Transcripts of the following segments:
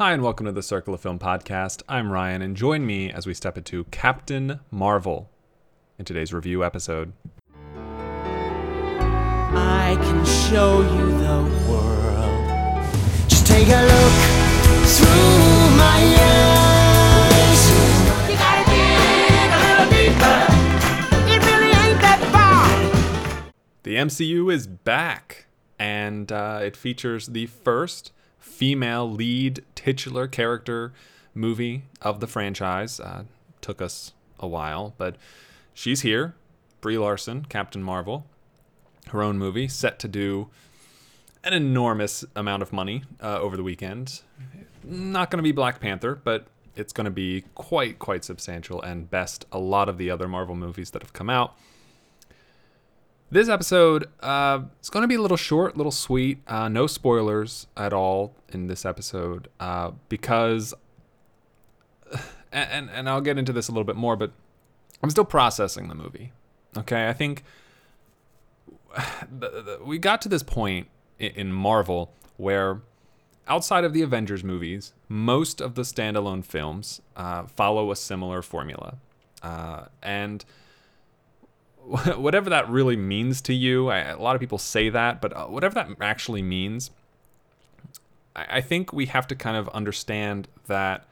Hi, and welcome to the Circleoffilm podcast. I'm Ryan, and join me as we step into Captain Marvel in today's review episode. I can show you the world. Just take a look through my eyes. The MCU is back, and it features the first female lead titular character movie of the franchise. Took us a while, but she's here. Brie Larson, Captain Marvel, her own movie, set to do an enormous amount of money over the weekend. Not going to be Black Panther, but it's going to be quite substantial and best a lot of the other Marvel movies that have come out. This episode, it's going to be a little short, a little sweet, no spoilers at all in this episode, because, and I'll get into this a little bit more, but I'm still processing the movie, okay? I think we got to this point in Marvel where, outside of the Avengers movies, most of the standalone films follow a similar formula, and whatever that really means to you, a lot of people say that, but whatever that actually means, I think we have to kind of understand that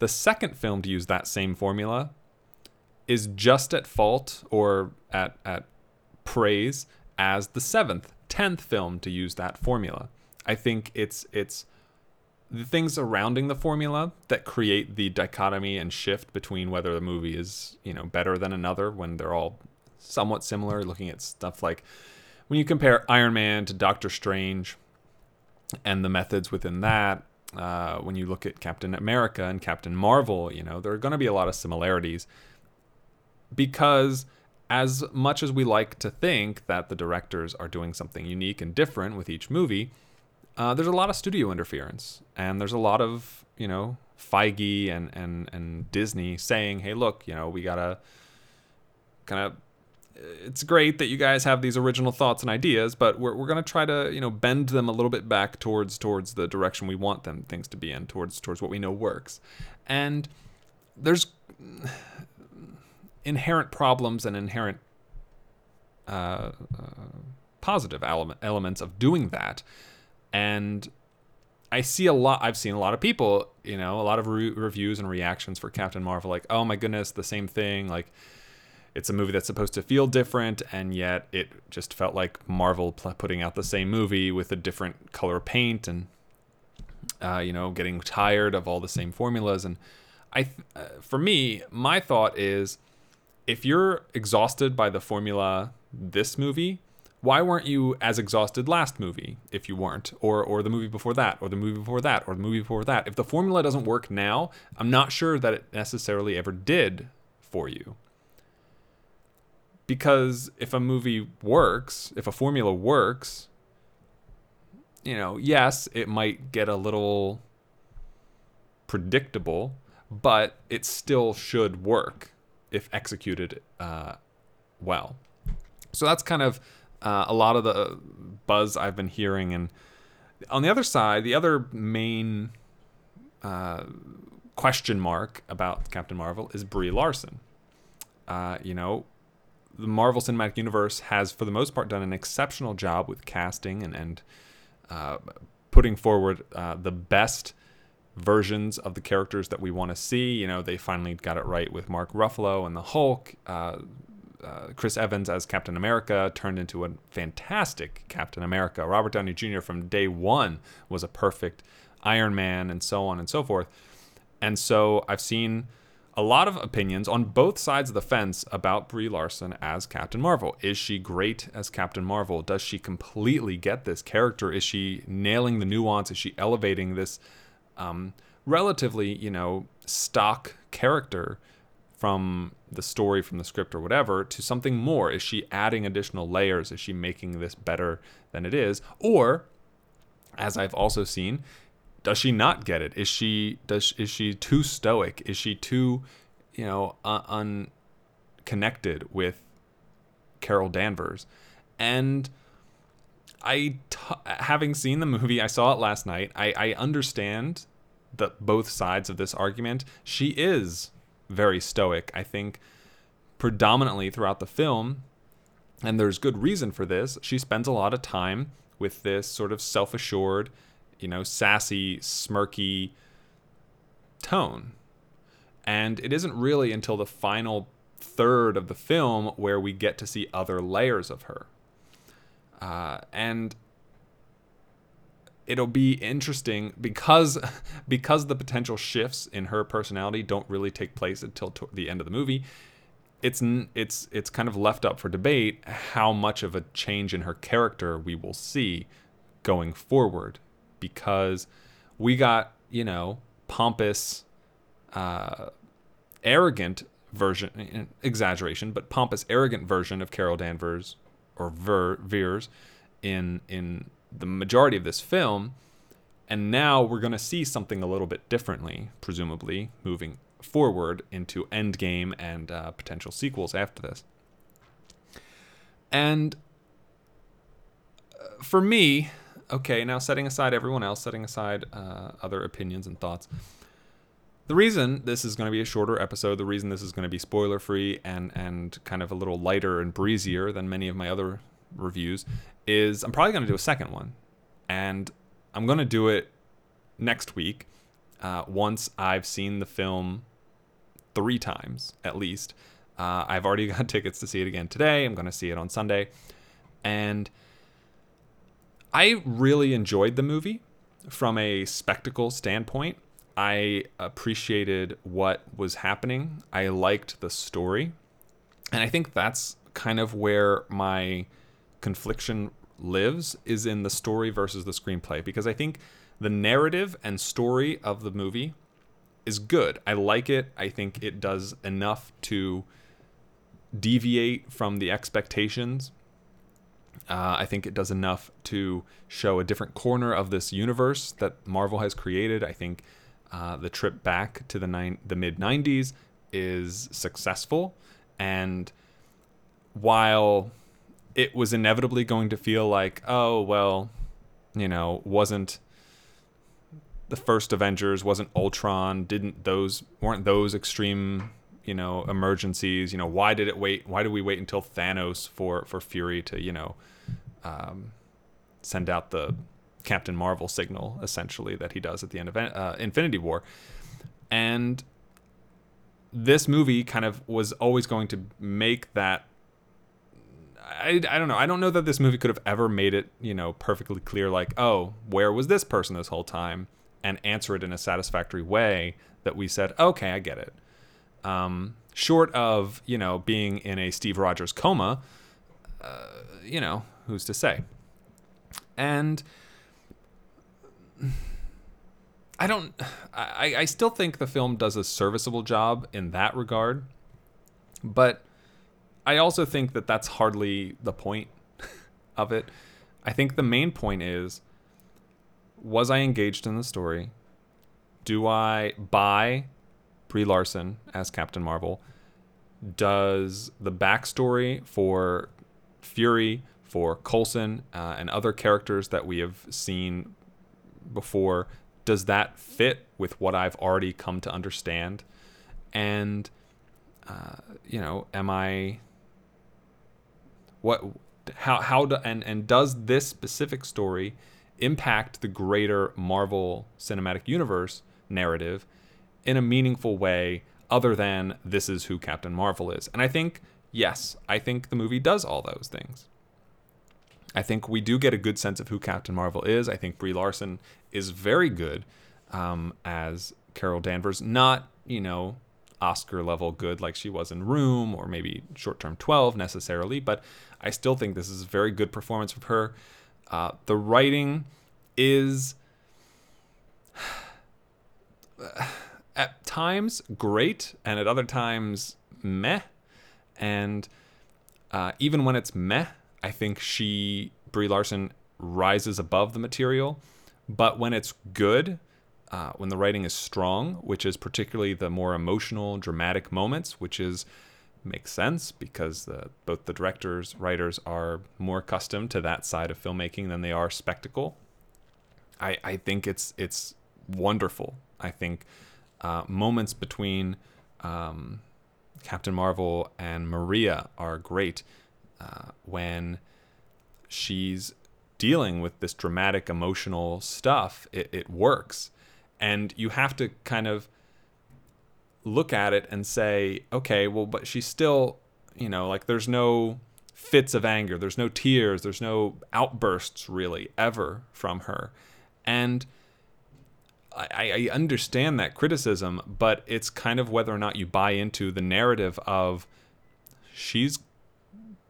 the second film to use that same formula is just at fault or at praise as the 7th, 10th film to use that formula. I think it's the things surrounding the formula that create the dichotomy and shift between whether the movie is, you know, better than another when they're all somewhat similar. Looking at stuff like when you compare Iron Man to Doctor Strange and the methods within that, when you look at Captain America and Captain Marvel, you know, there are going to be a lot of similarities because as much as we like to think that the directors are doing something unique and different with each movie, there's a lot of studio interference, and there's a lot of, you know, Feige and Disney saying, hey, look, you know, we gotta kind of, it's great that you guys have these original thoughts and ideas, but we're gonna try to, you know, bend them a little bit back towards the direction we want them things to be in, towards what we know works. And there's inherent problems and inherent positive elements of doing that. And I've seen a lot of people, you know, a lot of reviews and reactions for Captain Marvel, like, oh my goodness, the same thing. Like, it's a movie that's supposed to feel different, and yet it just felt like Marvel putting out the same movie with a different color paint and, you know, getting tired of all the same formulas. And for me, my thought is, if you're exhausted by the formula this movie, why weren't you as exhausted last movie if you weren't? Or the movie before that, or the movie before that, or the movie before that. If the formula doesn't work now, I'm not sure that it necessarily ever did for you. Because if a movie works, if a formula works, you know, yes, it might get a little predictable, but it still should work if executed well. So that's kind of a lot of the buzz I've been hearing. And on the other side, the other main question mark about Captain Marvel is Brie Larson. You know, the Marvel Cinematic Universe has, for the most part, done an exceptional job with casting and putting forward the best versions of the characters that we want to see. You know, they finally got it right with Mark Ruffalo and the Hulk. Chris Evans as Captain America turned into a fantastic Captain America. Robert Downey Jr. from day one was a perfect Iron Man, and so on and so forth. And so I've seen a lot of opinions on both sides of the fence about Brie Larson as Captain Marvel. Is she great as Captain Marvel? Does she completely get this character? Is she nailing the nuance? Is she elevating this relatively, you know, stock character from the story, from the script or whatever, to something more? Is she adding additional layers? Is she making this better than it is? Or, as I've also seen, does she not get it? Is she too stoic? Is she too, you know, unconnected with Carol Danvers? And having seen the movie, I saw it last night. I understand that both sides of this argument. She is very stoic, I think, predominantly throughout the film, and there's good reason for this. She spends a lot of time with this sort of self-assured, you know, sassy, smirky tone. And it isn't really until the final third of the film where we get to see other layers of her. And it'll be interesting because the potential shifts in her personality don't really take place until the end of the movie. It's kind of left up for debate how much of a change in her character we will see going forward, because we got, you know, pompous, arrogant version, exaggeration, but pompous, arrogant version of Carol Danvers or Veers in the majority of this film. And now we're going to see something a little bit differently, presumably, moving forward into Endgame and potential sequels after this. And for me, okay, now setting aside everyone else, setting aside other opinions and thoughts, the reason this is going to be a shorter episode, the reason this is going to be spoiler-free and kind of a little lighter and breezier than many of my other reviews is I'm probably going to do a second one. And I'm going to do it next week once I've seen the film 3 times, at least. I've already got tickets to see it again today. I'm going to see it on Sunday. And I really enjoyed the movie from a spectacle standpoint. I appreciated what was happening. I liked the story. And I think that's kind of where my confliction lives, is in the story versus the screenplay. Because I think the narrative and story of the movie is good. I like it. I think it does enough to deviate from the expectations. I think it does enough to show a different corner of this universe that Marvel has created. I think the trip back to the mid-90s is successful, and while it was inevitably going to feel like, oh, well, you know, wasn't the first Avengers, wasn't Ultron, weren't those extreme, you know, emergencies, you know, why did we wait until Thanos for Fury to, you know, send out the Captain Marvel signal, essentially, that he does at the end of Infinity War. And this movie kind of was always going to make that, I don't know. I don't know that this movie could have ever made it, you know, perfectly clear, like, oh, where was this person this whole time? And answer it in a satisfactory way that we said, okay, I get it. Short of, you know, being in a Steve Rogers coma, you know, who's to say? And I still think the film does a serviceable job in that regard, but I also think that that's hardly the point of it. I think the main point is, was I engaged in the story? Do I buy Brie Larson as Captain Marvel? Does the backstory for Fury, for Coulson, and other characters that we have seen before, does that fit with what I've already come to understand? And you know, am I, what, how do, and does this specific story impact the greater Marvel Cinematic Universe narrative in a meaningful way, other than this is who Captain Marvel is? And I think, yes, I think the movie does all those things. I think we do get a good sense of who Captain Marvel is. I think Brie Larson is very good as Carol Danvers. Not, you know, Oscar-level good like she was in Room or maybe Short Term 12 necessarily, but I still think this is a very good performance from her. The writing is at times great and at other times meh. And even when it's meh, I think Brie Larson rises above the material, but when it's good, when the writing is strong, which is particularly the more emotional, dramatic moments, which is makes sense because both the directors, writers are more accustomed to that side of filmmaking than they are spectacle. I think it's wonderful. I think moments between Captain Marvel and Maria are great when she's dealing with this dramatic, emotional stuff. It works. And you have to kind of look at it and say, okay, well, but she's still, you know, like there's no fits of anger. There's no tears. There's no outbursts really ever from her. And I understand that criticism, but it's kind of whether or not you buy into the narrative of she's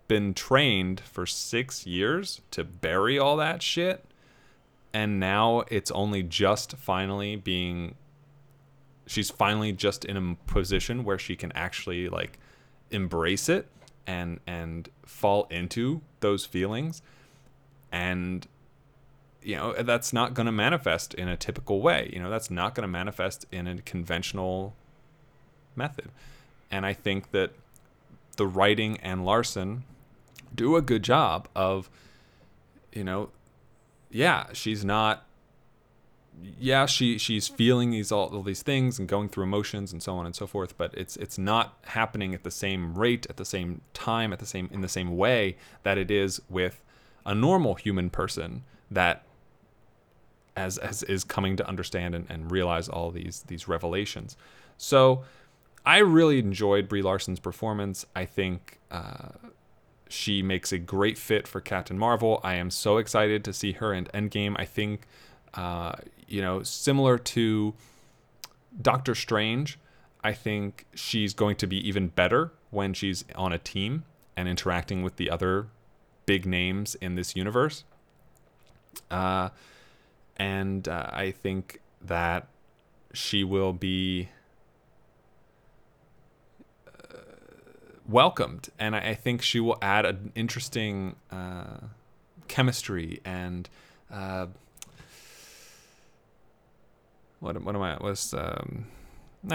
been trained for 6 years to bury all that shit. And now it's only just finally she's finally just in a position where she can actually like embrace it and fall into those feelings. And, you know, that's not going to manifest in a typical way. You know, that's not going to manifest in a conventional method. And I think that the writing and Larson do a good job of, you know, yeah, she's not, yeah, she's feeling these all these things and going through emotions and so on and so forth, but it's not happening at the same rate, at the same time, in the same way that it is with a normal human person that as is coming to understand and realize all these revelations. So I really enjoyed Brie Larson's performance. I think she makes a great fit for Captain Marvel. I am so excited to see her in Endgame. I think, you know, similar to Doctor Strange, I think she's going to be even better when she's on a team and interacting with the other big names in this universe. And I think that she will be welcomed, and I think she will add an interesting chemistry and I don't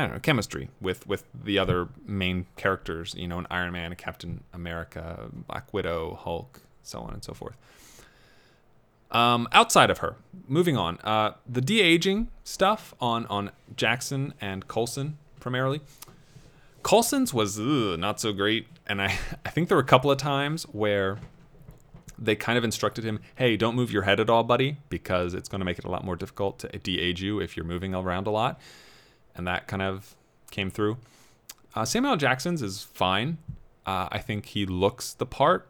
know, chemistry with the other main characters, you know, an Iron Man, a Captain America, Black Widow, Hulk, so on and so forth. Outside of her, moving on, the de-aging stuff on Jackson and Coulson primarily. Coulson's was not so great, and I think there were a couple of times where they kind of instructed him, hey, don't move your head at all, buddy, because it's going to make it a lot more difficult to de-age you if you're moving around a lot, and that kind of came through. Samuel L. Jackson's is fine. I think he looks the part.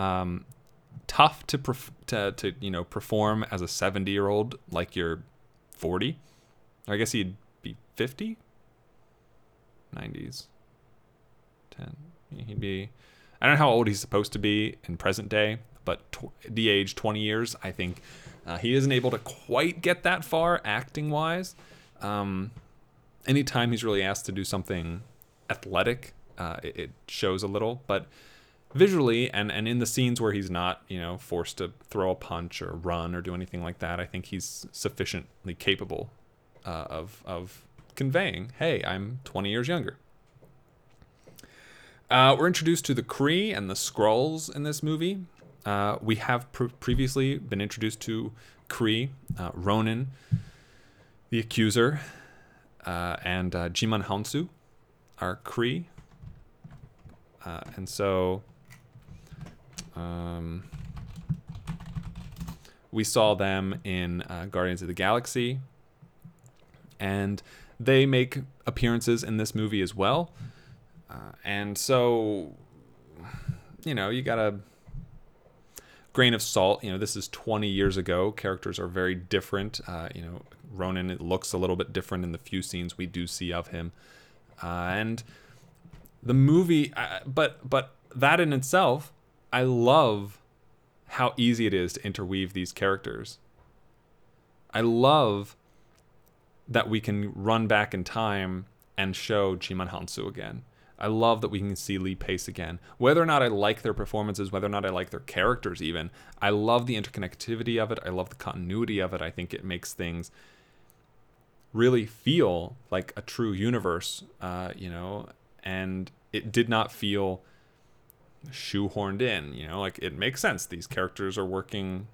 Tough to you know, perform as a 70-year-old like you're 40. I guess he'd be 50. 90s, 10. He'd be, I don't know how old he's supposed to be in present day, but de-age 20 years. I think he isn't able to quite get that far acting wise. Anytime he's really asked to do something athletic, it shows a little, but visually and in the scenes where he's not, you know, forced to throw a punch or run or do anything like that, I think he's sufficiently capable of conveying, hey, I'm 20 years younger. We're introduced to the Kree and the Skrulls in this movie. We have previously been introduced to Kree, Ronan, the Accuser, and Jimon Hounsou are Kree. And so we saw them in Guardians of the Galaxy. And they make appearances in this movie as well. And so, you know, you got a grain of salt. You know, this is 20 years ago. Characters are very different. You know, Ronan, it looks a little bit different in the few scenes we do see of him. And the movie, but that in itself, I love how easy it is to interweave these characters. I love that we can run back in time and show Jimon Hounsou again. I love that we can see Lee Pace again. Whether or not I like their performances, whether or not I like their characters even, I love the interconnectivity of it. I love the continuity of it. I think it makes things really feel like a true universe, you know, and it did not feel shoehorned in, you know, like it makes sense. These characters are working,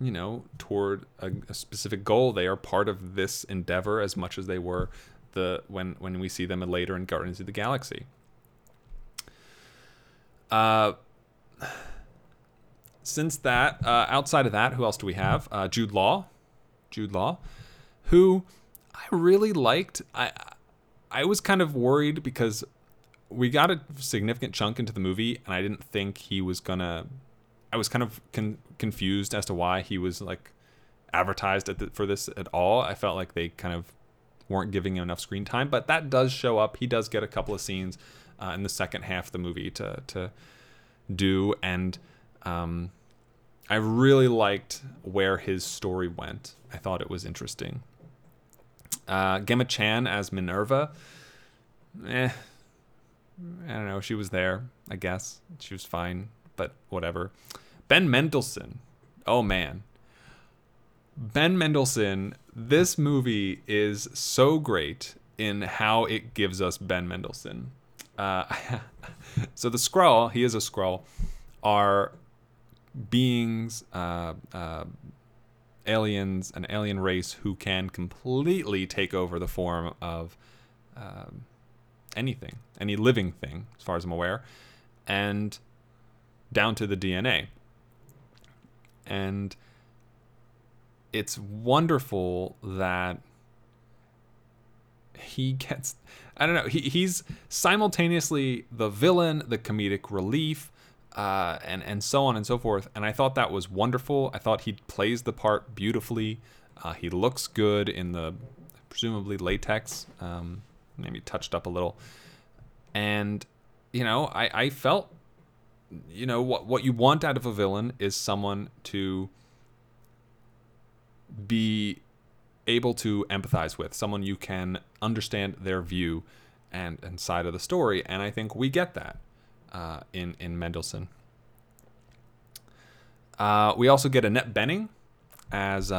you know, toward a specific goal. They are part of this endeavor as much as they were when we see them later in Guardians of the Galaxy. Since that, outside of that, who else do we have? Jude Law, who I really liked. I was kind of worried because we got a significant chunk into the movie, and I didn't think he was gonna. I was kind of confused as to why he was like advertised for this at all. I felt like they kind of weren't giving him enough screen time, but that does show up. He does get a couple of scenes in the second half of the movie to do, and I really liked where his story went. I thought it was interesting. Gemma Chan as Minerva. I don't know. She was there, I guess. She was fine, but whatever. Ben Mendelsohn. Oh, man. Ben Mendelsohn. This movie is so great in how it gives us Ben Mendelsohn. So the Skrull, he is a Skrull, are beings, aliens, an alien race who can completely take over the form of anything, any living thing, as far as I'm aware, and down to the DNA. And it's wonderful that he gets, I don't know, he's simultaneously the villain, the comedic relief, and so on and so forth. And I thought that was wonderful. I thought he plays the part beautifully. He looks good in the presumably latex, maybe touched up a little. And, you know, I felt, you know, what you want out of a villain is someone to be able to empathize with, someone you can understand their view and side of the story. And I think we get that in Mendelsohn. We also get Annette Bening as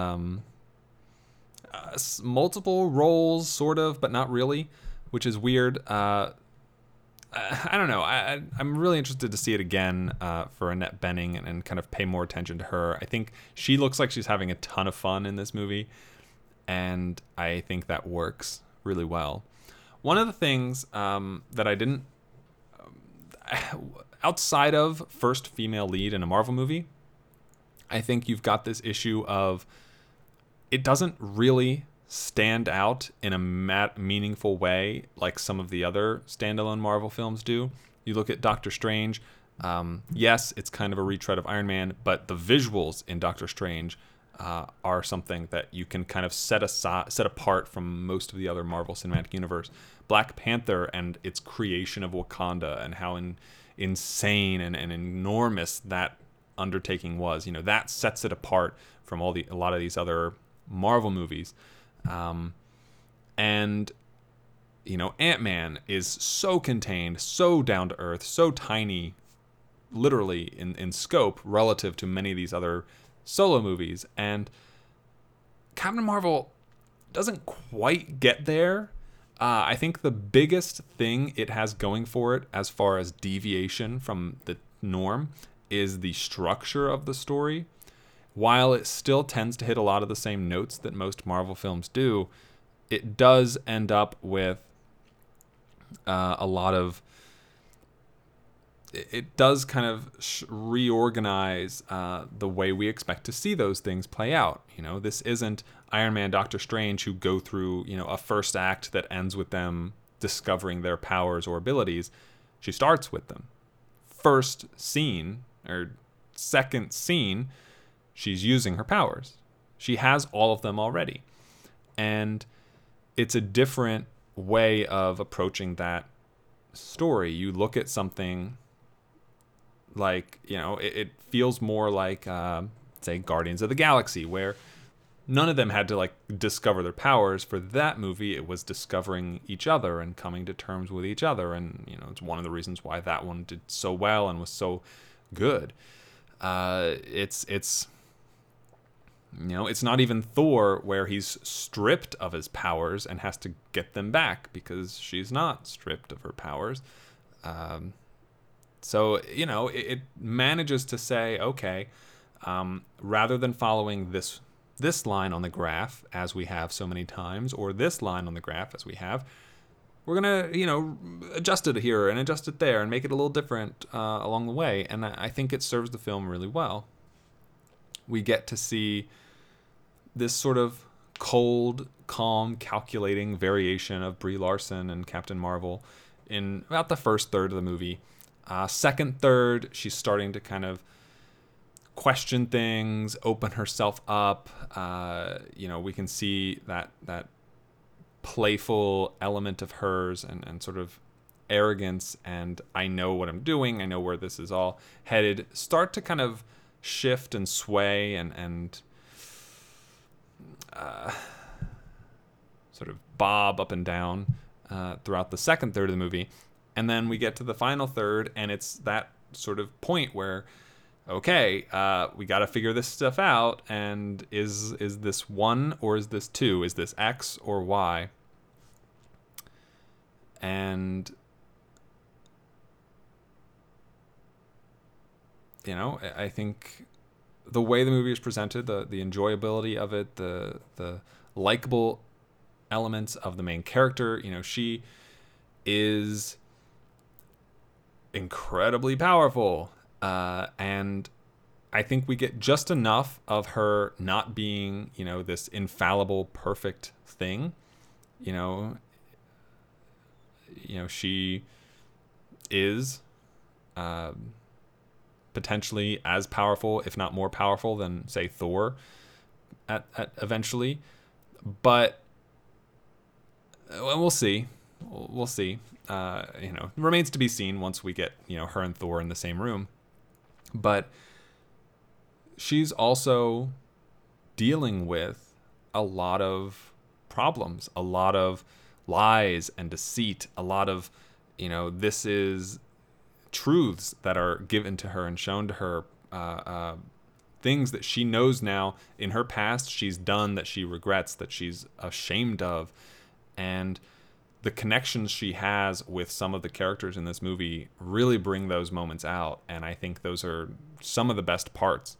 multiple roles, sort of, but not really, which is weird. I don't know. I'm really interested to see it again for Annette Bening and kind of pay more attention to her. I think she looks like she's having a ton of fun in this movie, and I think that works really well. One of the things that I didn't, outside of first female lead in a Marvel movie, I think you've got this issue of it doesn't really stand out in a meaningful way like some of the other standalone Marvel films do. You look at Doctor Strange. Yes, it's kind of a retread of Iron Man, but the visuals in Doctor Strange are something that you can kind of set apart from most of the other Marvel Cinematic Universe. Black Panther and its creation of Wakanda and how insane and enormous that undertaking was, you know, that sets it apart from a lot of these other Marvel movies. And, you know, Ant-Man is so contained, so down to earth, so tiny, literally in scope relative to many of these other solo movies, and Captain Marvel doesn't quite get there. I think the biggest thing it has going for it as far as deviation from the norm is the structure of the story. While it still tends to hit a lot of the same notes that most Marvel films do, it does end up with a lot of... It does kind of reorganize the way we expect to see those things play out. You know, this isn't Iron Man, Doctor Strange, who go through, you know, a first act that ends with them discovering their powers or abilities. She starts with them. First scene, or second scene, she's using her powers. She has all of them already. And it's a different way of approaching that story. You look at something... like, you know, it feels more like, say, Guardians of the Galaxy, where none of them had to, like, discover their powers. For that movie, it was discovering each other and coming to terms with each other. And, you know, it's one of the reasons why that one did so well and was so good. It's you know, it's not even Thor, where he's stripped of his powers and has to get them back because she's not stripped of her powers. So, you know, it manages to say, okay, rather than following this line on the graph as we have so many times, or this line on the graph as we have, we're going to, you know, adjust it here and adjust it there and make it a little different along the way. And I think it serves the film really well. We get to see this sort of cold, calm, calculating variation of Brie Larson and Captain Marvel in about the first third of the movie. Second third, she's starting to kind of question things, open herself up. You know, we can see that playful element of hers and sort of arrogance and I know what I'm doing, I know where this is all headed, start to kind of shift and sway and sort of bob up and down throughout the second third of the movie. And then we get to the final third, and it's that sort of point where, okay, we got to figure this stuff out. And is this one or is this two? Is this X or Y? And, you know, I think the way the movie is presented, the enjoyability of it, the likable elements of the main character, you know, she is incredibly powerful, and I think we get just enough of her not being, you know, this infallible, perfect thing. You know, she is potentially as powerful, if not more powerful, than say Thor at eventually, but we'll see. We'll see. You know, remains to be seen once we get, you know, her and Thor in the same room. But she's also dealing with a lot of problems, a lot of lies and deceit, a lot of, you know, this is truths that are given to her and shown to her, things that she knows now in her past she's done that she regrets, that she's ashamed of, and the connections she has with some of the characters in this movie really bring those moments out, and I think those are some of the best parts.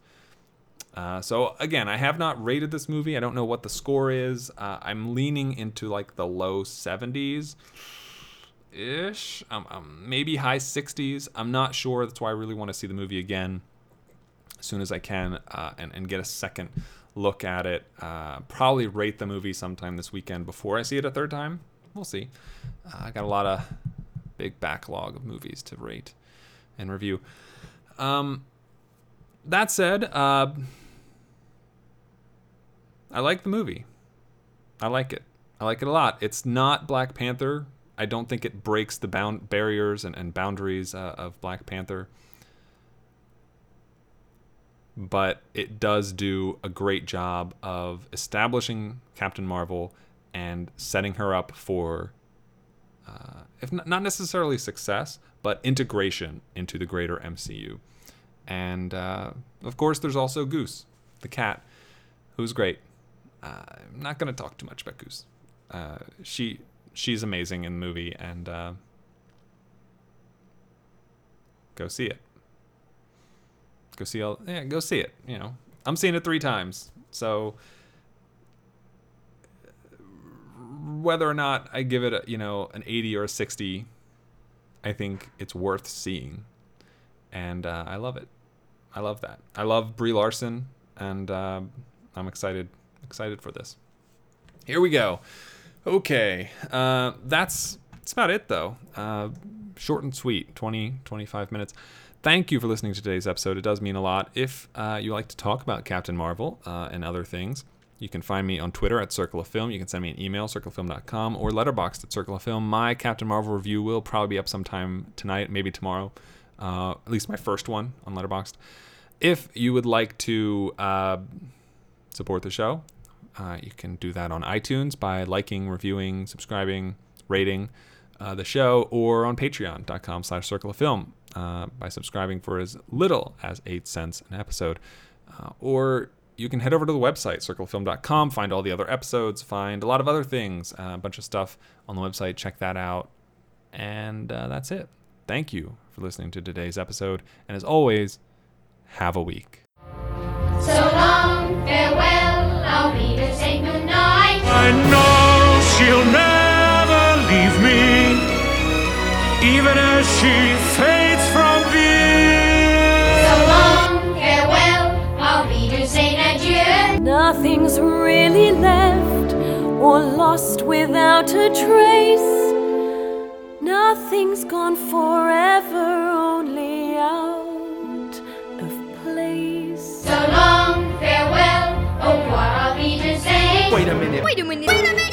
So again, I have not rated this movie. I don't know what the score is. I'm leaning into like the low 70s ish, maybe high 60s. I'm not sure. That's why I really want to see the movie again as soon as I can, and get a second look at it. Probably rate the movie sometime this weekend before I see it a third time. We'll see. I got a lot of big backlog of movies to rate and review. That said, I like the movie. I like it. I like it a lot. It's not Black Panther. I don't think it breaks the barriers and boundaries of Black Panther. But it does do a great job of establishing Captain Marvel and setting her up for, if not necessarily success, but integration into the greater MCU. And, of course, there's also Goose, the cat, who's great. I'm not going to talk too much about Goose. She's amazing in the movie, and go see it. Go see it, you know. I'm seeing it 3 times, so whether or not I give it a, you know, an 80 or a 60, I think it's worth seeing, and I love it. I love that. I love Brie Larson, and I'm excited for this. Here we go. Okay, that's about it though. Short and sweet, 20-25 minutes. Thank you for listening to today's episode. It does mean a lot. If you like to talk about Captain Marvel and other things, you can find me on Twitter at Circleoffilm. You can send me an email, circleoffilm.com, or Letterboxd at Circleoffilm. My Captain Marvel review will probably be up sometime tonight, maybe tomorrow. At least my first one on Letterboxd. If you would like to support the show, you can do that on iTunes by liking, reviewing, subscribing, rating the show, or on patreon.com/circleoffilm by subscribing for as little as 8 cents an episode. Or you can head over to the website, circleoffilm.com, find all the other episodes, find a lot of other things, a bunch of stuff on the website. Check that out. And that's it. Thank you for listening to today's episode, and as always, have a week. So long, farewell, I'll be the same good night. I know she'll never leave me, even as she fades from view. So long, farewell, I'll be the same adieu. Nothing's really left or lost without a trace. Nothing's gone forever, only out of place. So long, farewell, au revoir, I'll be the same. Wait a minute.